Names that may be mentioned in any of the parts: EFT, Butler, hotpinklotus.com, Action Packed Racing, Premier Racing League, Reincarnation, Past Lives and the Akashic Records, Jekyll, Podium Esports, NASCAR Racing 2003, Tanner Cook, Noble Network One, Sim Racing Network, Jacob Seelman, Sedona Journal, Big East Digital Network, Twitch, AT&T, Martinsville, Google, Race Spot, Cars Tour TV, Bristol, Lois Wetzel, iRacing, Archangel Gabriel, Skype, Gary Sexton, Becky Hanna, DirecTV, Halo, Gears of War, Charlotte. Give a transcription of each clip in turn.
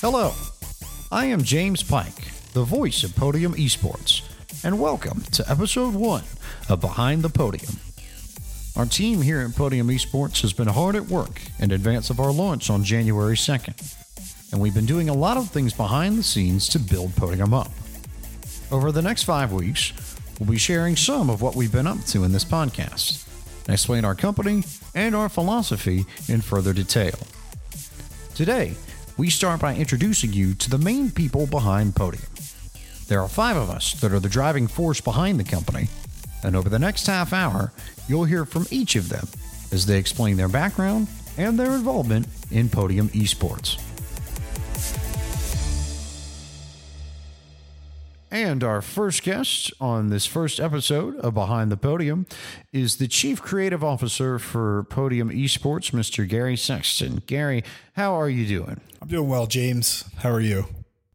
Hello, I am James Pike, the voice of Podium Esports, and welcome to Episode 1 of Behind the Podium. Our team here at Podium Esports has been hard at work in advance of our launch on January 2nd, and we've been doing a lot of things behind the scenes to build Podium up. Over the next 5 weeks, we'll be sharing some of what we've been up to in this podcast, and explain our company and our philosophy in further detail. Today, we start by introducing you to the main people behind Podium. There are 5 of us that are the driving force behind the company, and over the next half hour, you'll hear from each of them as they explain their background and their involvement in Podium Esports. And our first guest on this first episode of Behind the Podium is the Chief Creative Officer for Podium Esports, Mr. Gary Sexton. Gary, how are you doing? I'm doing well, James. How are you?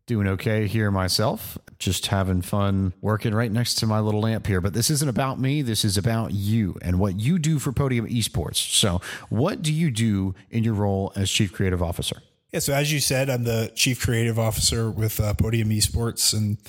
Doing okay here myself. Just having fun working right next to my little lamp here. But this isn't about me. This is about you and what you do for Podium Esports. So what do you do in your role as Chief Creative Officer? Yeah, so as you said, I'm the Chief Creative Officer with Podium Esports, and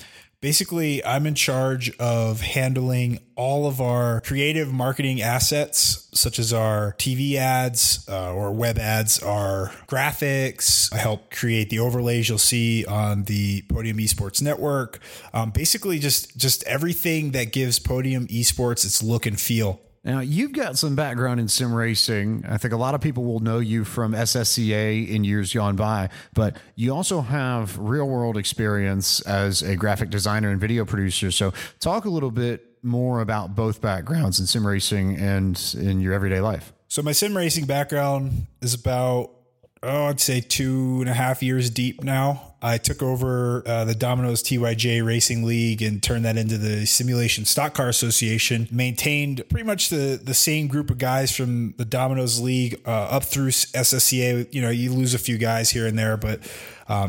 basically, I'm in charge of handling all of our creative marketing assets, such as our TV ads or web ads, our graphics. I help create the overlays you'll see on the Podium Esports Network. Basically, just everything that gives Podium Esports its look and feel. Now, you've got some background in sim racing. I think a lot of people will know you from SSCA in years gone by, but you also have real-world experience as a graphic designer and video producer. So talk a little bit more about both backgrounds in sim racing and in your everyday life. So my sim racing background is about, I'd say 2.5 years deep now. I took over the Domino's TYJ Racing League and turned that into the Simulation Stock Car Association, maintained pretty much the same group of guys from the Domino's League up through SSCA. You know, you lose a few guys here and there, but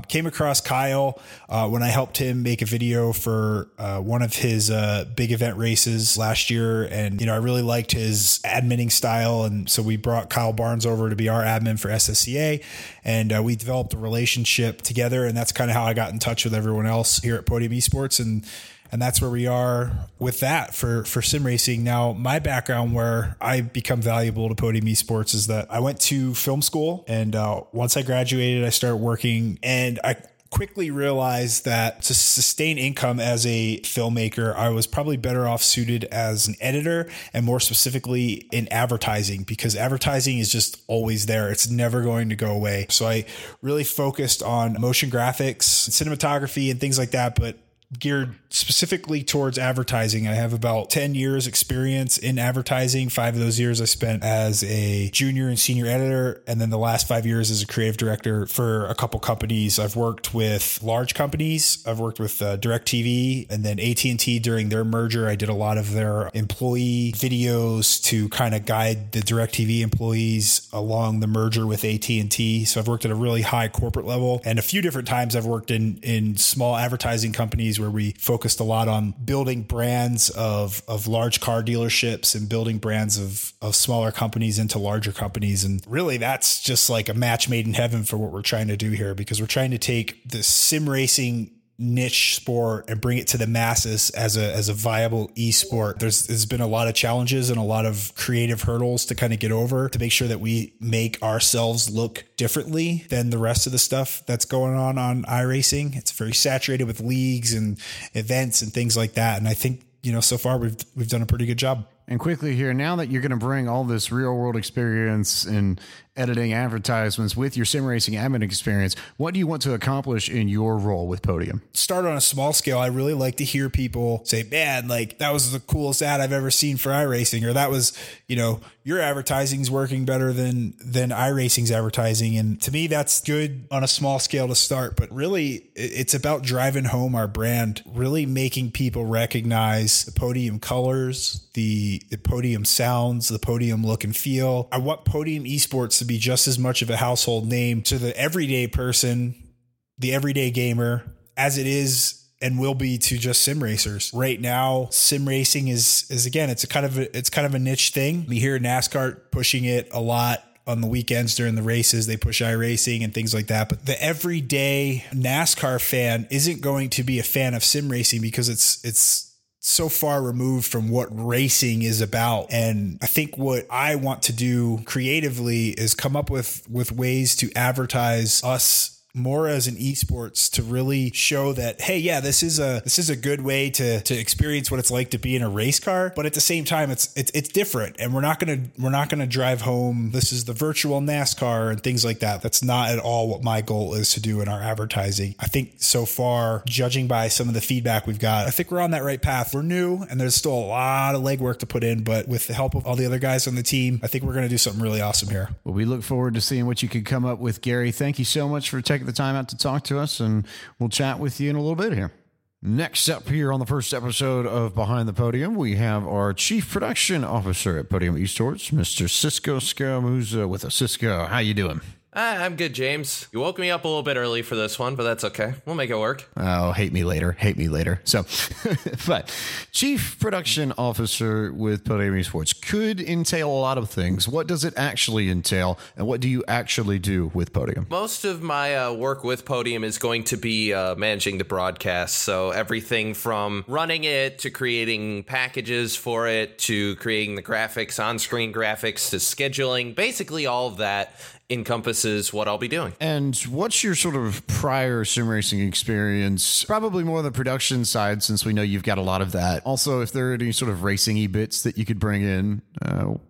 came across Kyle when I helped him make a video for one of his big event races last year. And, you know, I really liked his adminning style. And so we brought Kyle Barnes over to be our admin for SSCA. And we developed a relationship together. And that's kind of how I got in touch with everyone else here at Podium Esports. And that's where we are with that for sim racing. Now, my background where I become valuable to Podium Esports is that I went to film school. And once I graduated, I started working, and I quickly realized that to sustain income as a filmmaker, I was probably better off suited as an editor, and more specifically in advertising, because advertising is just always there. It's never going to go away. So I really focused on motion graphics, cinematography, and things like that, but geared specifically towards advertising. I have about 10 years experience in advertising. 5 of those years I spent as a junior and senior editor. And then the last 5 years as a creative director for a couple companies. I've worked with large companies. I've worked with DirecTV and then AT&T during their merger. I did a lot of their employee videos to kind of guide the DirecTV employees along the merger with AT&T. So I've worked at a really high corporate level, and a few different times I've worked in small advertising companies where we focused a lot on building brands of large car dealerships and building brands of smaller companies into larger companies. And really, that's just like a match made in heaven for what we're trying to do here, because we're trying to take the sim racing niche sport and bring it to the masses as a viable esport. There's been a lot of challenges and a lot of creative hurdles to kind of get over to make sure that we make ourselves look differently than the rest of the stuff that's going on iRacing. It's very saturated with leagues and events and things like that. And I think, you know, so far we've done a pretty good job. And quickly here, now that you're going to bring all this real world experience in editing advertisements with your sim racing admin experience, what do you want to accomplish in your role with Podium? Start on a small scale. I really like to hear people say, man, like that was the coolest ad I've ever seen for iRacing, or that was, you know, your advertising's working better than iRacing's advertising. And to me, that's good on a small scale to start, but really it's about driving home our brand, really making people recognize the Podium colors, the Podium sounds, the Podium look and feel. I want Podium Esports to be just as much of a household name to the everyday person, the everyday gamer, as it is and will be to just sim racers. Right now, sim racing is again, it's a kind of a niche thing. We hear NASCAR pushing it a lot. on the weekends during the races. They push iRacing and things like that. But the everyday NASCAR fan isn't going to be a fan of sim racing because it's so far removed from what racing is about. And I think what I want to do creatively is come up with ways to advertise us more as an esports to really show that, hey, yeah, this is a good way to experience what it's like to be in a race car. But at the same time, it's different, and we're not gonna drive home this is the virtual NASCAR and things like that. That's not at all what my goal is to do in our advertising. I think so far, judging by some of the feedback we've got, I think we're on that right path. We're new, and there's still a lot of legwork to put in, but with the help of all the other guys on the team, I think we're gonna do something really awesome here. Well, we look forward to seeing what you can come up with, Gary. Thank you so much for taking the time out to talk to us, and we'll chat with you in a little bit here. Next up here on the first episode of Behind the Podium, we have our Chief Production Officer at Podium Esports, Mr. Cisco Scaramuza with us. Cisco, how you doing? I'm good, James. You woke me up a little bit early for this one, but that's okay. We'll make it work. Oh, hate me later. So, but Chief Production Officer with Podium Esports could entail a lot of things. What does it actually entail, and what do you actually do with Podium? Most of my work with Podium is going to be managing the broadcast. So everything from running it to creating packages for it to creating the graphics, on-screen graphics, to scheduling, basically all of that encompasses what I'll be doing. And what's your sort of prior sim racing experience? Probably more the production side, since we know you've got a lot of that. Also, if there are any sort of racing-y bits that you could bring in,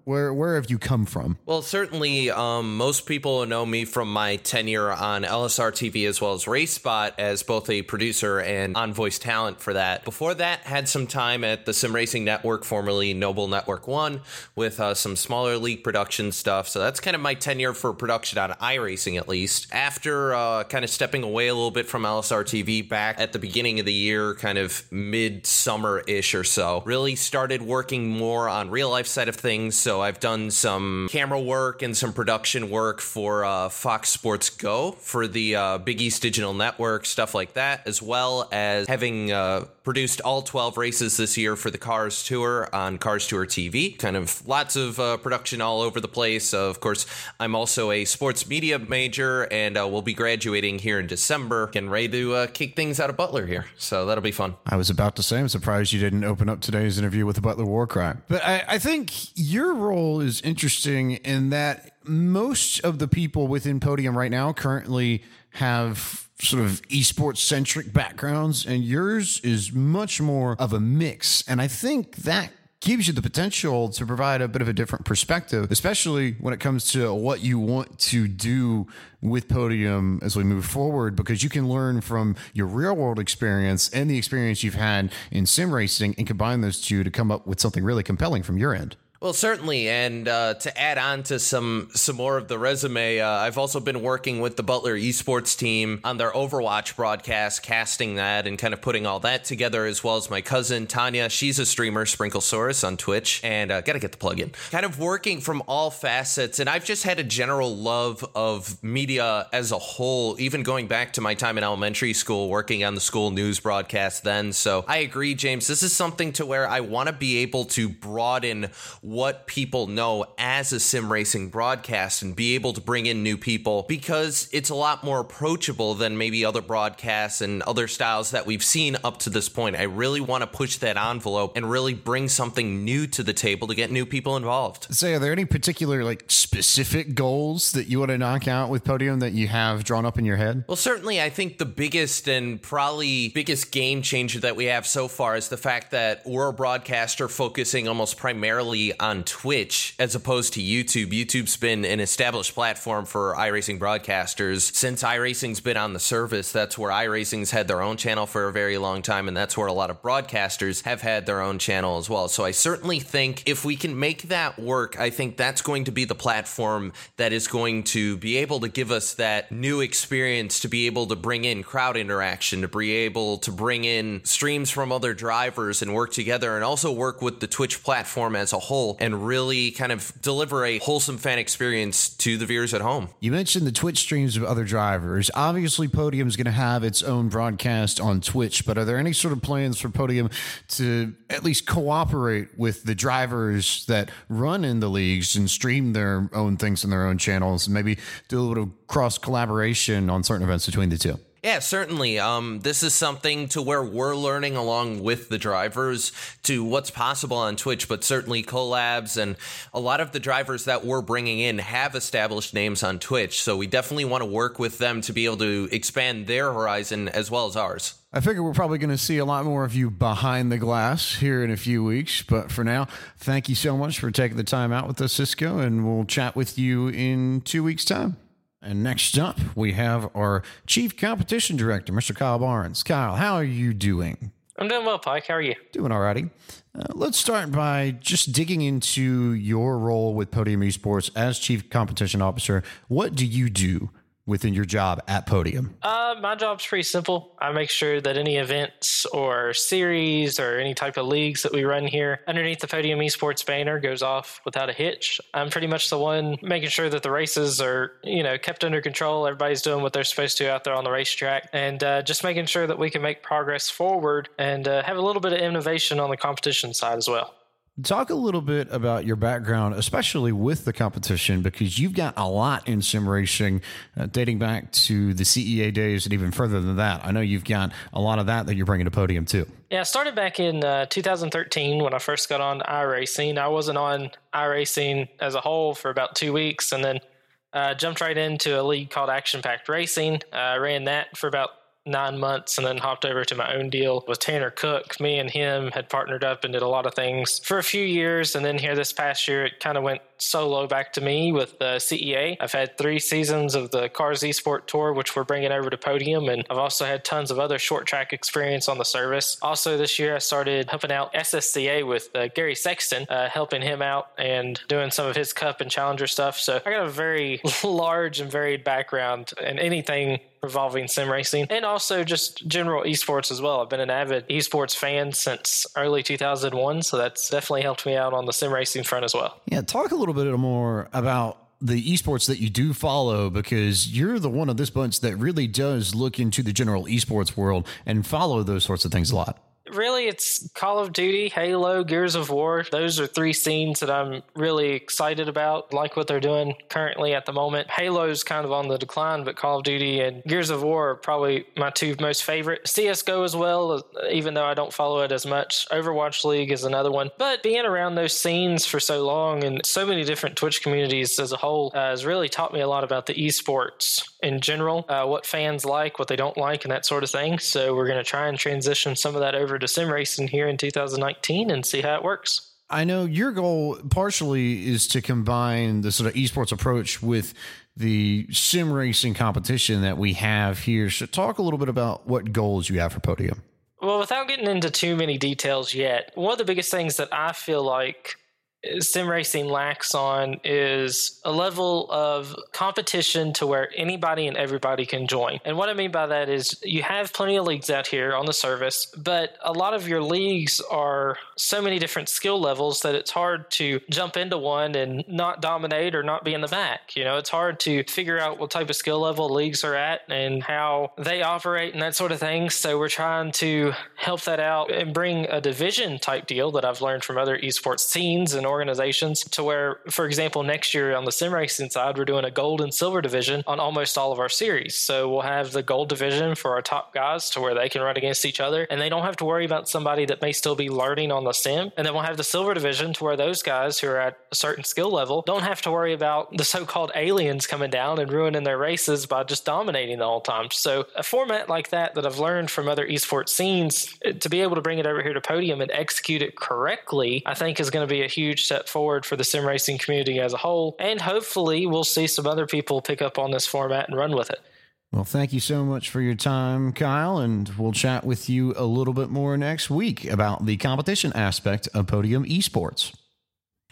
where have you come from? Well, certainly most people know me from my tenure on LSR TV as well as Race Spot as both a producer and on-voice talent for that. Before that, had some time at the Sim Racing Network, formerly Noble Network One, with some smaller league production stuff. So that's kind of my tenure for production on iRacing, at least. After kind of stepping away a little bit from LSR TV back at the beginning of the year, kind of mid-summer-ish or so, really started working more on real-life side of things. So I've done some camera work and some production work for Fox Sports Go for the Big East Digital Network, stuff like that, as well as having produced all 12 races this year for the Cars Tour on Cars Tour TV. Kind of lots of production all over the place. Of course, I'm also a sports media major, and we'll be graduating here in December. Getting ready to kick things out of Butler here, so that'll be fun. I was about to say, I'm surprised you didn't open up today's interview with the Butler war crime. But I think your role is interesting in that most of the people within Podium right now currently have sort of esports centric backgrounds, and yours is much more of a mix. And I think that gives you the potential to provide a bit of a different perspective, especially when it comes to what you want to do with Podium as we move forward, because you can learn from your real world experience and the experience you've had in sim racing and combine those two to come up with something really compelling from your end. Well, certainly. And to add on to some more of the resume, I've also been working with the Butler esports team on their Overwatch broadcast, casting that and kind of putting all that together, as well as my cousin, Tanya. She's a streamer, Sprinklesaurus on Twitch, and got to get the plug in. Kind of working from all facets. And I've just had a general love of media as a whole, even going back to my time in elementary school, working on the school news broadcast then. So I agree, James. This is something to where I want to be able to broaden what people know as a sim racing broadcast and be able to bring in new people, because it's a lot more approachable than maybe other broadcasts and other styles that we've seen up to this point. I really want to push that envelope and really bring something new to the table to get new people involved. So are there any particular specific goals that you want to knock out with Podium that you have drawn up in your head? Well, certainly I think the biggest and probably biggest game changer that we have so far is the fact that we're a broadcaster focusing almost primarily on Twitch as opposed to YouTube. YouTube's been an established platform for iRacing broadcasters since iRacing's been on the service. That's where iRacing's had their own channel for a very long time, and that's where a lot of broadcasters have had their own channel as well. So I certainly think if we can make that work, I think that's going to be the platform that is going to be able to give us that new experience to be able to bring in crowd interaction, to be able to bring in streams from other drivers and work together, and also work with the Twitch platform as a whole full and really kind of deliver a wholesome fan experience to the viewers at home. You mentioned the Twitch streams of other drivers. Obviously, Podium is going to have its own broadcast on Twitch, but are there any sort of plans for Podium to at least cooperate with the drivers that run in the leagues and stream their own things on their own channels and maybe do a little cross collaboration on certain events between the two? Yeah, certainly. This is something to where we're learning along with the drivers to what's possible on Twitch, but certainly collabs and a lot of the drivers that we're bringing in have established names on Twitch. So we definitely want to work with them to be able to expand their horizon as well as ours. I figure we're probably going to see a lot more of you behind the glass here in a few weeks. But for now, thank you so much for taking the time out with us, Cisco, and we'll chat with you in 2 weeks' time. And next up, we have our Chief Competition Director, Mr. Kyle Barnes. Kyle, how are you doing? I'm doing well, Pike. How are you? Doing all righty. Let's start by just digging into your role with Podium Esports as Chief Competition Officer. What do you do within your job at Podium? My job's pretty simple. I make sure that any events or series or any type of leagues that we run here underneath the Podium Esports banner goes off without a hitch. I'm pretty much the one making sure that the races are, kept under control. Everybody's doing what they're supposed to out there on the racetrack, and just making sure that we can make progress forward and have a little bit of innovation on the competition side as well. Talk a little bit about your background, especially with the competition, because you've got a lot in sim racing dating back to the CEA days and even further than that. I know you've got a lot of that you're bringing to Podium, too. Yeah, I started back in 2013 when I first got on iRacing. I wasn't on iRacing as a whole for about 2 weeks and then jumped right into a league called Action Packed Racing. I ran that for about 9 months and then hopped over to my own deal with Tanner Cook. Me and him had partnered up and did a lot of things for a few years. And then here this past year, it kind of went solo back to me with the CEA. I've had 3 seasons of the Cars Esport Tour, which we're bringing over to Podium. And I've also had tons of other short track experience on the service. Also this year, I started helping out SSCA with Gary Sexton, helping him out and doing some of his cup and challenger stuff. So I got a very large and varied background in anything involving sim racing and also just general esports as well. I've been an avid esports fan since early 2001, so that's definitely helped me out on the sim racing front as well. Yeah, talk a little bit more about the esports that you do follow, because you're the one of this bunch that really does look into the general esports world and follow those sorts of things a lot. Really, it's Call of Duty, Halo, Gears of War. Those are 3 scenes that I'm really excited about, like what they're doing currently at the moment. Halo's kind of on the decline, but Call of Duty and Gears of War are probably my 2 most favorite. CSGO as well, even though I don't follow it as much. Overwatch League is another one. But being around those scenes for so long and so many different Twitch communities as a whole has really taught me a lot about the esports in general, what fans like, what they don't like, and that sort of thing. So we're going to try and transition some of that over to sim racing here in 2019 and see how it works. I know your goal partially is to combine the sort of esports approach with the sim racing competition that we have here. So talk a little bit about what goals you have for Podium. Well, without getting into too many details yet, one of the biggest things that I feel like sim racing lacks on is a level of competition to where anybody and everybody can join. And what I mean by that is you have plenty of leagues out here on the service, but a lot of your leagues are so many different skill levels that it's hard to jump into one and not dominate or not be in the back. It's hard to figure out what type of skill level leagues are at and how they operate and that sort of thing. So we're trying to help that out and bring a division type deal that I've learned from other esports scenes and organizations to where, for example, next year on the sim racing side, we're doing a gold and silver division on almost all of our series. So we'll have the gold division for our top guys to where they can run against each other and they don't have to worry about somebody that may still be learning on the sim. And then we'll have the silver division to where those guys who are at a certain skill level don't have to worry about the so-called aliens coming down and ruining their races by just dominating the whole time. So a format like that I've learned from other esports scenes, to be able to bring it over here to Podium and execute it correctly, I think is going to be a huge step forward for the sim racing community as a whole, and hopefully we'll see some other people pick up on this format and run with it. Well, thank you so much for your time, Kyle, and we'll chat with you a little bit more next week about the competition aspect of Podium Esports.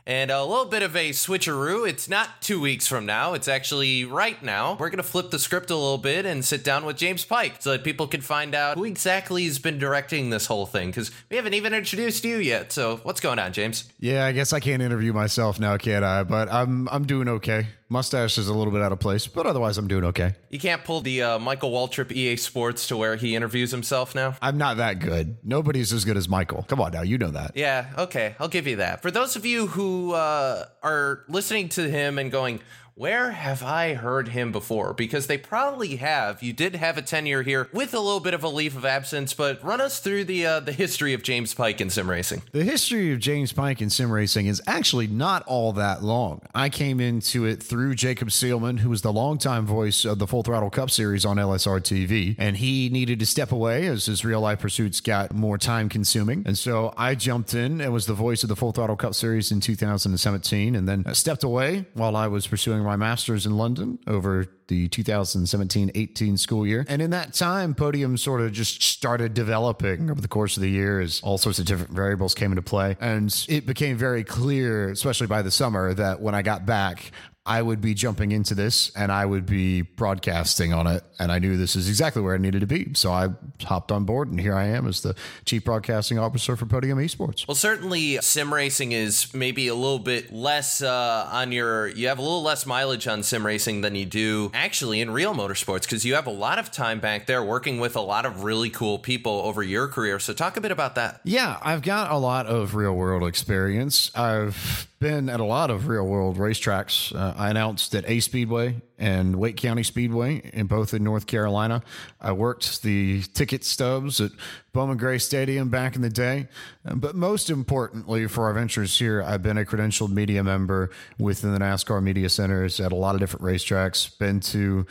And a little bit of a switcheroo. It's not 2 weeks from now. It's actually right now. We're going to flip the script a little bit and sit down with James Pike so that people can find out who exactly has been directing this whole thing, because we haven't even introduced you yet. So what's going on, James? Yeah, I guess I can't interview myself now, can't I? But I'm doing okay. Mustache is a little bit out of place, but otherwise I'm doing okay. You can't pull the Michael Waltrip EA Sports to where he interviews himself now? I'm not that good. Nobody's as good as Michael. Come on now, you know that. Yeah, okay, I'll give you that. For those of you who are listening to him and going, where have I heard him before? Because they probably have. You did have a tenure here with a little bit of a leave of absence, but run us through the history of James Pike and sim racing. The history of James Pike and sim racing is actually not all that long. I came into it through Jacob Seelman, who was the longtime voice of the Full Throttle Cup Series on LSR TV, and he needed to step away as his real life pursuits got more time consuming. And so I jumped in and was the voice of the Full Throttle Cup Series in 2017, and then stepped away while I was pursuing my master's in London over the 2017-18 school year. And in that time, Podium sort of just started developing over the course of the year as all sorts of different variables came into play. And it became very clear, especially by the summer, that when I got back, I would be jumping into this and I would be broadcasting on it. And I knew this is exactly where I needed to be. So I hopped on board and here I am as the chief broadcasting officer for Podium Esports. Well, certainly sim racing is maybe a little bit less you have a little less mileage on sim racing than you do actually in real motorsports, because you have a lot of time back there working with a lot of really cool people over your career. So talk a bit about that. Yeah, I've got a lot of real world experience. I've been at a lot of real world racetracks. I announced at A Speedway and Wake County Speedway in both in North Carolina. I worked the ticket stubs at Bowman Gray Stadium back in the day. But most importantly for our ventures here, I've been a credentialed media member within the NASCAR media centers at a lot of different racetracks, been to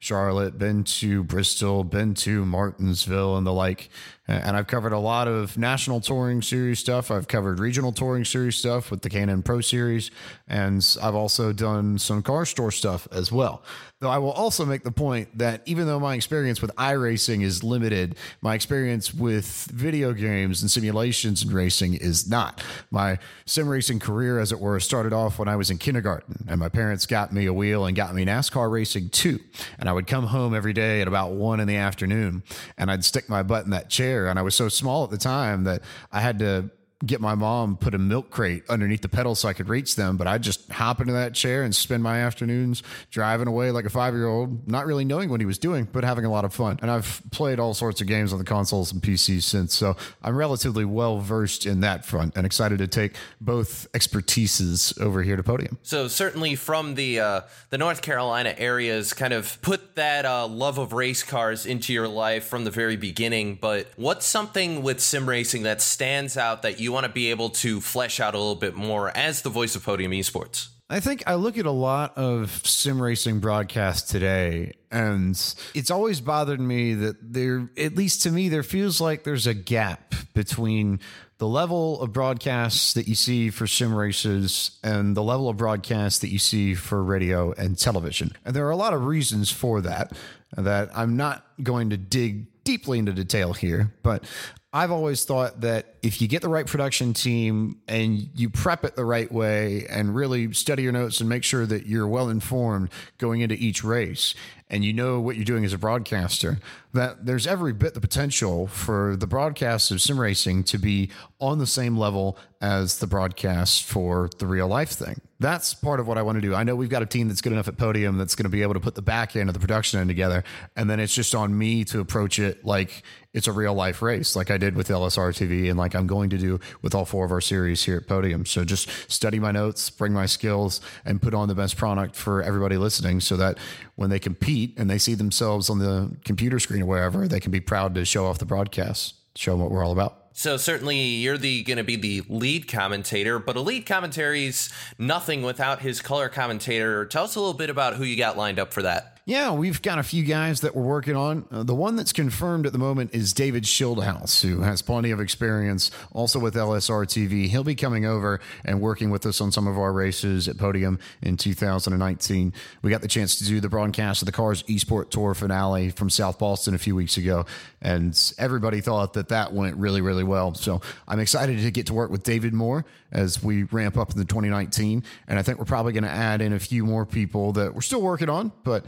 Charlotte, been to Bristol, been to Martinsville and the like. And I've covered a lot of national touring series stuff. I've covered regional touring series stuff with the K&N Pro Series. And I've also done some car store stuff as well. Though I will also make the point that even though my experience with iRacing is limited, my experience with video games and simulations and racing is not. My sim racing career, as it were, started off when I was in kindergarten and my parents got me a wheel and got me NASCAR racing too. And I would come home every day at about 1 p.m. and I'd stick my butt in that chair. And I was so small at the time that I had to get my mom put a milk crate underneath the pedal so I could reach them. But I just hop into that chair and spend my afternoons driving away like a 5-year-old, not really knowing what he was doing, but having a lot of fun. And I've played all sorts of games on the consoles and PCs since. So I'm relatively well versed in that front and excited to take both expertises over here to Podium. So certainly from the North Carolina areas, kind of put that love of race cars into your life from the very beginning. But what's something with sim racing that stands out that you want to be able to flesh out a little bit more as the voice of Podium Esports? I think I look at a lot of sim racing broadcasts today, and it's always bothered me that there, at least to me, there feels like there's a gap between the level of broadcasts that you see for sim races and the level of broadcasts that you see for radio and television. And there are a lot of reasons for that I'm not going to dig deeply into detail here, but I've always thought that if you get the right production team and you prep it the right way and really study your notes and make sure that you're well informed going into each race and you know what you're doing as a broadcaster, that there's every bit the potential for the broadcasts of sim racing to be on the same level as the broadcasts for the real life thing. That's part of what I want to do. I know we've got a team that's good enough at Podium that's going to be able to put the back end of the production end together. And then it's just on me to approach it like it's a real life race, like I did with LSR TV and like I'm going to do with all four of our series here at Podium. So just study my notes, bring my skills, and put on the best product for everybody listening so that when they compete and they see themselves on the computer screen or wherever, they can be proud to show off the broadcast, show them what we're all about. So certainly you're going to be the lead commentator, but a lead commentary's nothing without his color commentator. Tell us a little bit about who you got lined up for that. Yeah, we've got a few guys that we're working on. The one that's confirmed at the moment is David Schildhouse, who has plenty of experience also with LSR TV. He'll be coming over and working with us on some of our races at Podium in 2019. We got the chance to do the broadcast of the Cars Esport Tour finale from South Boston a few weeks ago, and everybody thought that that went really, really well. So I'm excited to get to work with David more as we ramp up in the 2019. And I think we're probably going to add in a few more people that we're still working on, but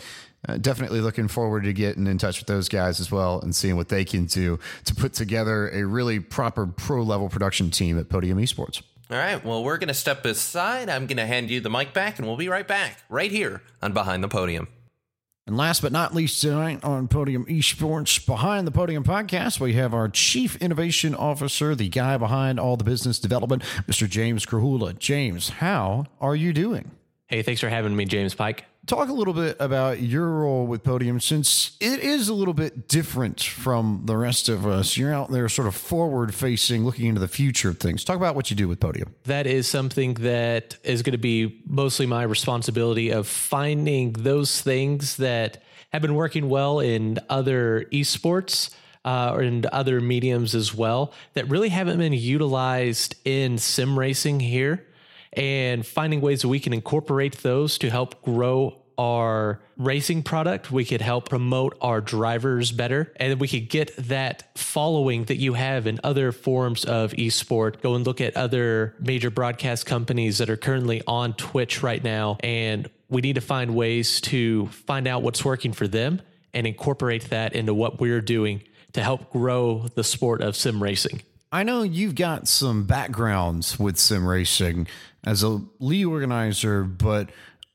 definitely looking forward to getting in touch with those guys as well and seeing what they can do to put together a really proper pro level production team at Podium Esports. All right. Well, we're going to step aside. I'm going to hand you the mic back, and we'll be right back right here on Behind the Podium. And last but not least tonight on Podium Esports Behind the Podium podcast, we have our Chief Innovation Officer, the guy behind all the business development, Mr. James Krahula. James, how are you doing? Hey, thanks for having me, James Pike. Talk a little bit about your role with Podium, since it is a little bit different from the rest of us. You're out there sort of forward-facing, looking into the future of things. Talk about what you do with Podium. That is something that is going to be mostly my responsibility of finding those things that have been working well in other esports or in other mediums as well that really haven't been utilized in sim racing here, and finding ways that we can incorporate those to help grow our racing product. We could help promote our drivers better, and we could get that following that you have in other forms of esport. Go and look at other major broadcast companies that are currently on Twitch right now, and we need to find ways to find out what's working for them and incorporate that into what we're doing to help grow the sport of sim racing. I know you've got some backgrounds with sim racing as a lead organizer, but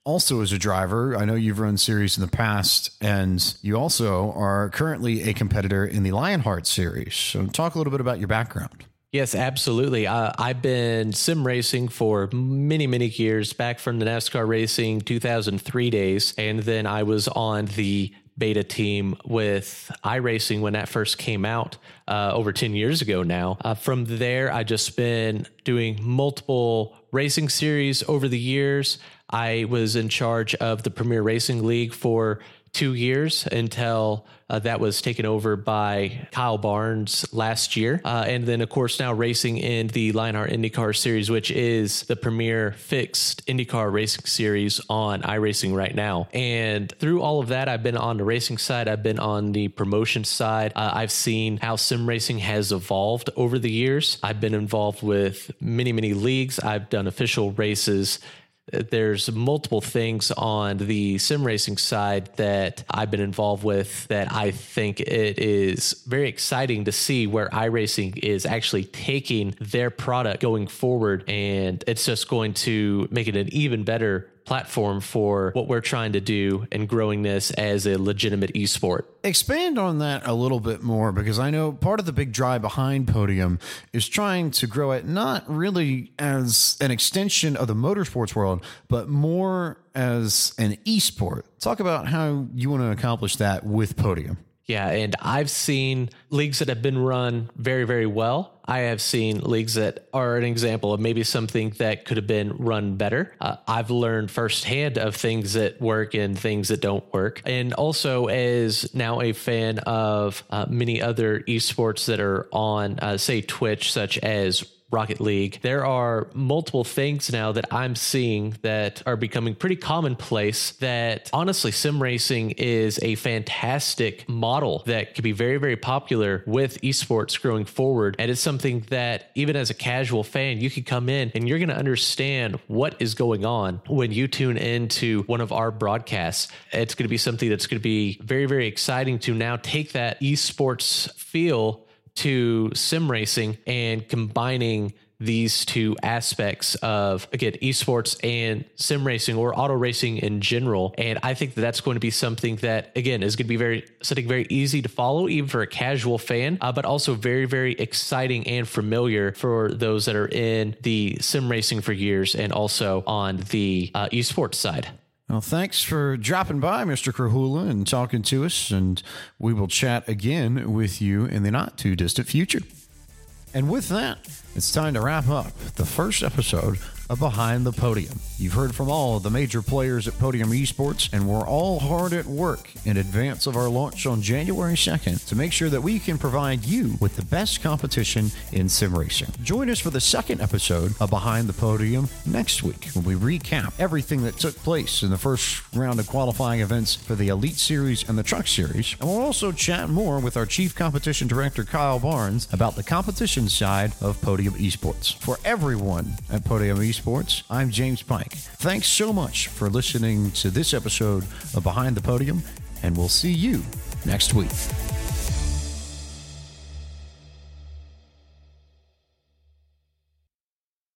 also as a driver. I know you've run series in the past, and you also are currently a competitor in the Lionheart series. So talk a little bit about your background. Yes, absolutely. I've been sim racing for many, many years, back from the NASCAR Racing 2003 days. And then I was on the beta team with iRacing when that first came out over 10 years ago now. From there, I just been doing multiple racing series over the years. I was in charge of the Premier Racing League for 2 years until that was taken over by Kyle Barnes last year. And then, of course, now racing in the Lionheart IndyCar Series, which is the premier fixed IndyCar racing series on iRacing right now. And through all of that, I've been on the racing side. I've been on the promotion side. I've seen how sim racing has evolved over the years. I've been involved with many, many leagues. I've done official races. There's multiple things on the sim racing side that I've been involved with that I think it is very exciting to see where iRacing is actually taking their product going forward. And it's just going to make it an even better platform for what we're trying to do and growing this as a legitimate esport. Expand on that a little bit more, because I know part of the big drive behind Podium is trying to grow it not really as an extension of the motorsports world, but more as an esport. Talk about how you want to accomplish that with Podium. Yeah, and I've seen leagues that have been run very, very well. I have seen leagues that are an example of maybe something that could have been run better. I've learned firsthand of things that work and things that don't work. And also, as now a fan of many other esports that are on, say, Twitch, such as Rocket League, there are multiple things now that I'm seeing that are becoming pretty commonplace that honestly, sim racing is a fantastic model that could be very, very popular with esports growing forward. And it's something that even as a casual fan, you could come in and you're going to understand what is going on when you tune into one of our broadcasts. It's going to be something that's going to be very, very exciting to now take that esports feel to sim racing and combining these two aspects of, again, esports and sim racing or auto racing in general. And I think that that's going to be something that, again, is going to be very easy to follow, even for a casual fan, but also very, very exciting and familiar for those that are in the sim racing for years and also on the esports side. Well, thanks for dropping by, Mr. Krahula, and talking to us, and we will chat again with you in the not-too-distant future. And with that, it's time to wrap up the first episode of Behind the Podium. You've heard from all the major players at Podium Esports, and we're all hard at work in advance of our launch on January 2nd to make sure that we can provide you with the best competition in sim racing. Join us for the second episode of Behind the Podium next week when we recap everything that took place in the first round of qualifying events for the Elite Series and the Truck Series, and we'll also chat more with our Chief Competition Director Kyle Barnes about the competition side of Podium Esports. For everyone at Podium Esports, I'm James Pike. Thanks so much for listening to this episode of Behind the Podium, and we'll see you next week.